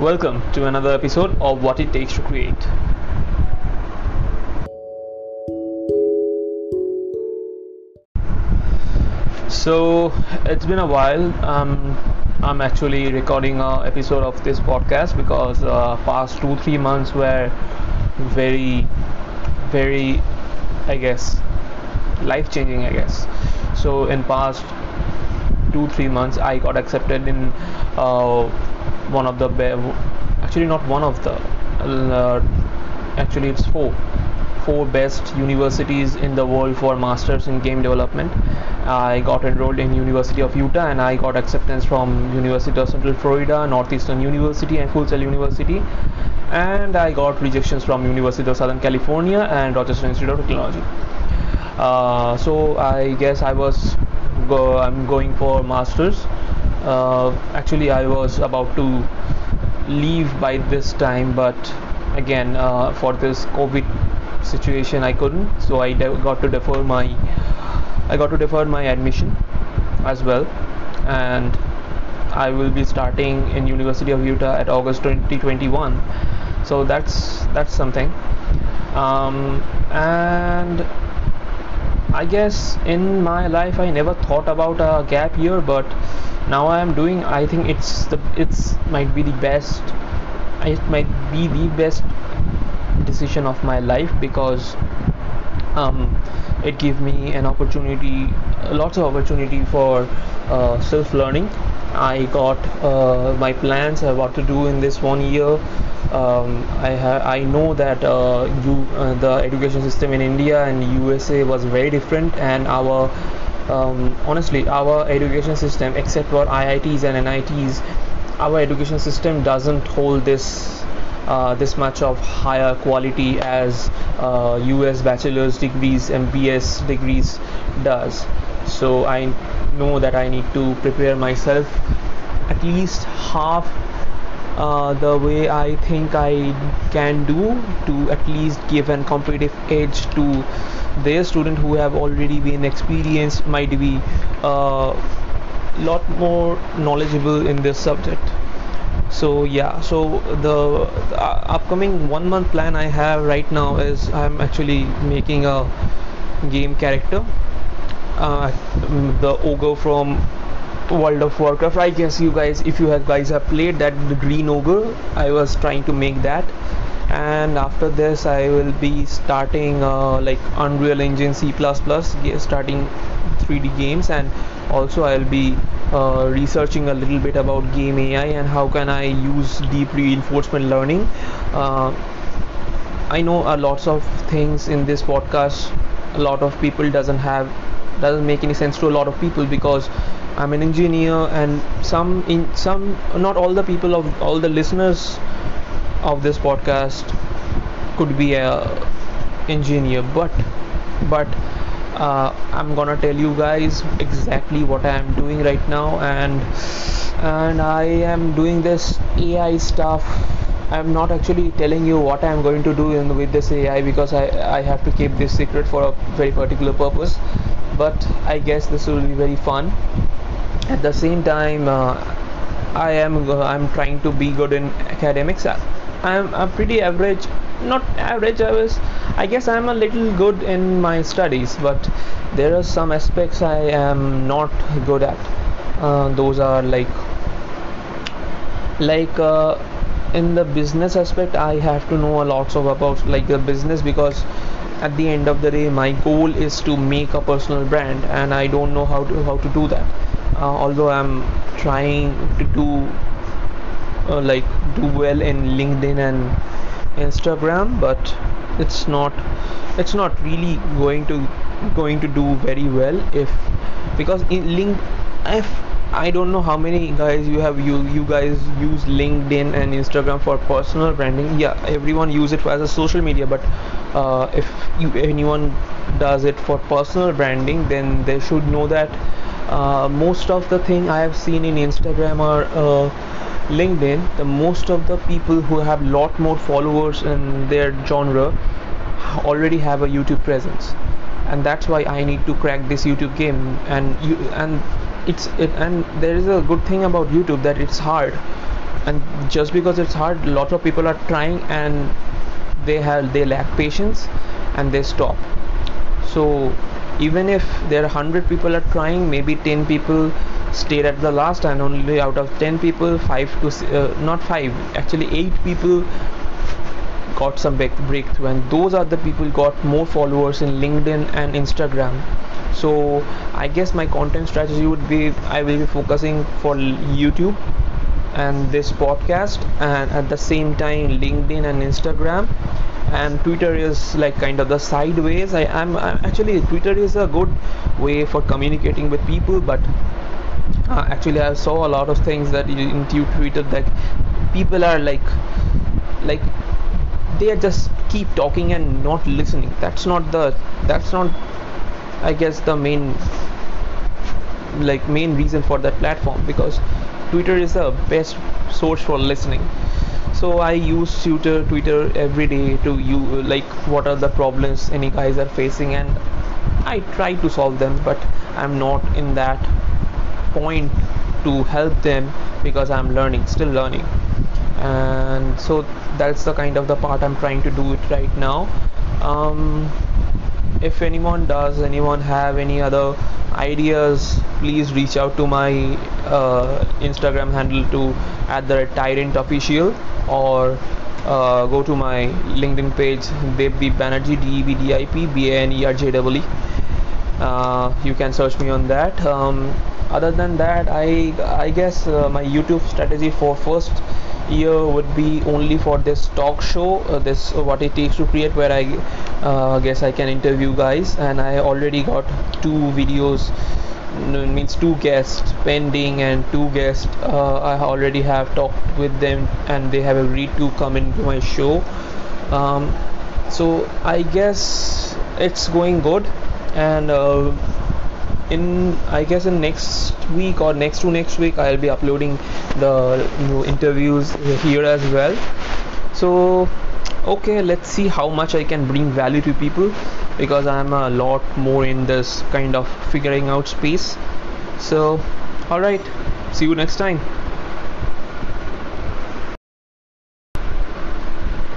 Welcome to another episode of What It Takes to Create. So it's been a while. I'm actually recording an episode of this podcast because past 2-3 months were very, very life-changing, So in past 2-3 months, I got accepted in one of the actually not one of the actually it's four best universities in the world for masters in game development. I got enrolled in University of Utah, and I got acceptance from University of Central Florida, Northeastern University, and Full Sail University. And I got rejections from University of Southern California and Rochester Institute of Technology. So I guess I'm going for masters. Actually, I was about to leave by this time, but again, for this COVID situation, I couldn't. So I got to defer my admission as well, and I will be starting in University of Utah at August 2021. So that's something. And I guess in my life I never thought about a gap year, but now I am doing. I think it might be the best decision of my life, because it gave me an opportunity, lots of opportunity for self-learning. I got my plans of what to do in this 1 year. I know that the education system in India and USA was very different, and our education system, except for IITs and NITs, our education system doesn't hold this much of higher quality as US bachelor's degrees, MBS degrees does. So I know that I need to prepare myself at least half the way I think I can do, to at least give a competitive edge to their students who have already been experienced, might be lot more knowledgeable in this subject. So yeah, so the upcoming 1 month plan I have right now is I'm actually making a game character, the ogre from World of Warcraft. I guess you guys, if you guys have played that, the green ogre, I was trying to make that. And after this I will be starting Unreal Engine, C++, starting 3D games, and also I'll be researching a little bit about game AI and how can I use deep reinforcement learning. I know lots of things in this podcast, a lot of people doesn't make any sense to a lot of people, because I'm an engineer, and some not all the people of all the listeners of this podcast could be a engineer, but I'm gonna tell you guys exactly what I am doing right now, and I am doing this AI stuff. I'm not actually telling you what I'm going to do with this AI, because I have to keep this secret for a very particular purpose, but I guess this will be very fun. At the same time, I'm trying to be good in academics. I'm pretty average, not average, I guess I'm a little good in my studies, but there are some aspects I am not good at. Those are like in the business aspect, I have to know a lot about the business, because at the end of the day my goal is to make a personal brand, and I don't know how to do that. Although I'm trying to do well in LinkedIn and Instagram, but it's not really going to do very well, because I don't know how many guys you guys use LinkedIn and Instagram for personal branding. Yeah, everyone use it as a social media, but if anyone does it for personal branding, then they should know that most of the thing I have seen in Instagram or LinkedIn, the most of the people who have lot more followers in their genre already have a YouTube presence, and that's why I need to crack this YouTube game. And there is a good thing about YouTube, that it's hard. and just because it's hard, a lot of people are trying and they lack patience and they stop. So even if there are 100 people are trying, maybe 10 people stayed at the last, and only out of 10 people, 8 people got some breakthrough, and those are the people got more followers in LinkedIn and Instagram. So I guess my content strategy would be, I will be focusing for YouTube and this podcast, and at the same time LinkedIn and Instagram, and Twitter is like kind of the sideways. I'm actually Twitter is a good way for communicating with people, but actually I saw a lot of things that in Twitter that people are like they just keep talking and not listening. That's not I guess the main reason for that platform, because Twitter is the best source for listening. So I use Twitter every day to what are the problems any guys are facing, and I try to solve them, but I'm not in that point to help them because I'm still learning, and so that's the kind of the part I'm trying to do it right now. If anyone have any other ideas, please reach out to my Instagram handle to @tyrantofficial, or go to my LinkedIn page, Debdip Banerjee, DEBDIP BANERJEE. You can search me on that. Other than that, I guess my YouTube strategy for first year would be only for this talk show, what it takes to create, where I guess I can interview guys, and I already got 2 videos, means 2 guests pending, and 2 guests I already have talked with them and they have agreed to come into my show. So I guess it's going good, and in next week or next to next week I'll be uploading the interviews here as well. So okay, let's see how much I can bring value to people, because I'm a lot more in this kind of figuring out space. So all right, see you next time.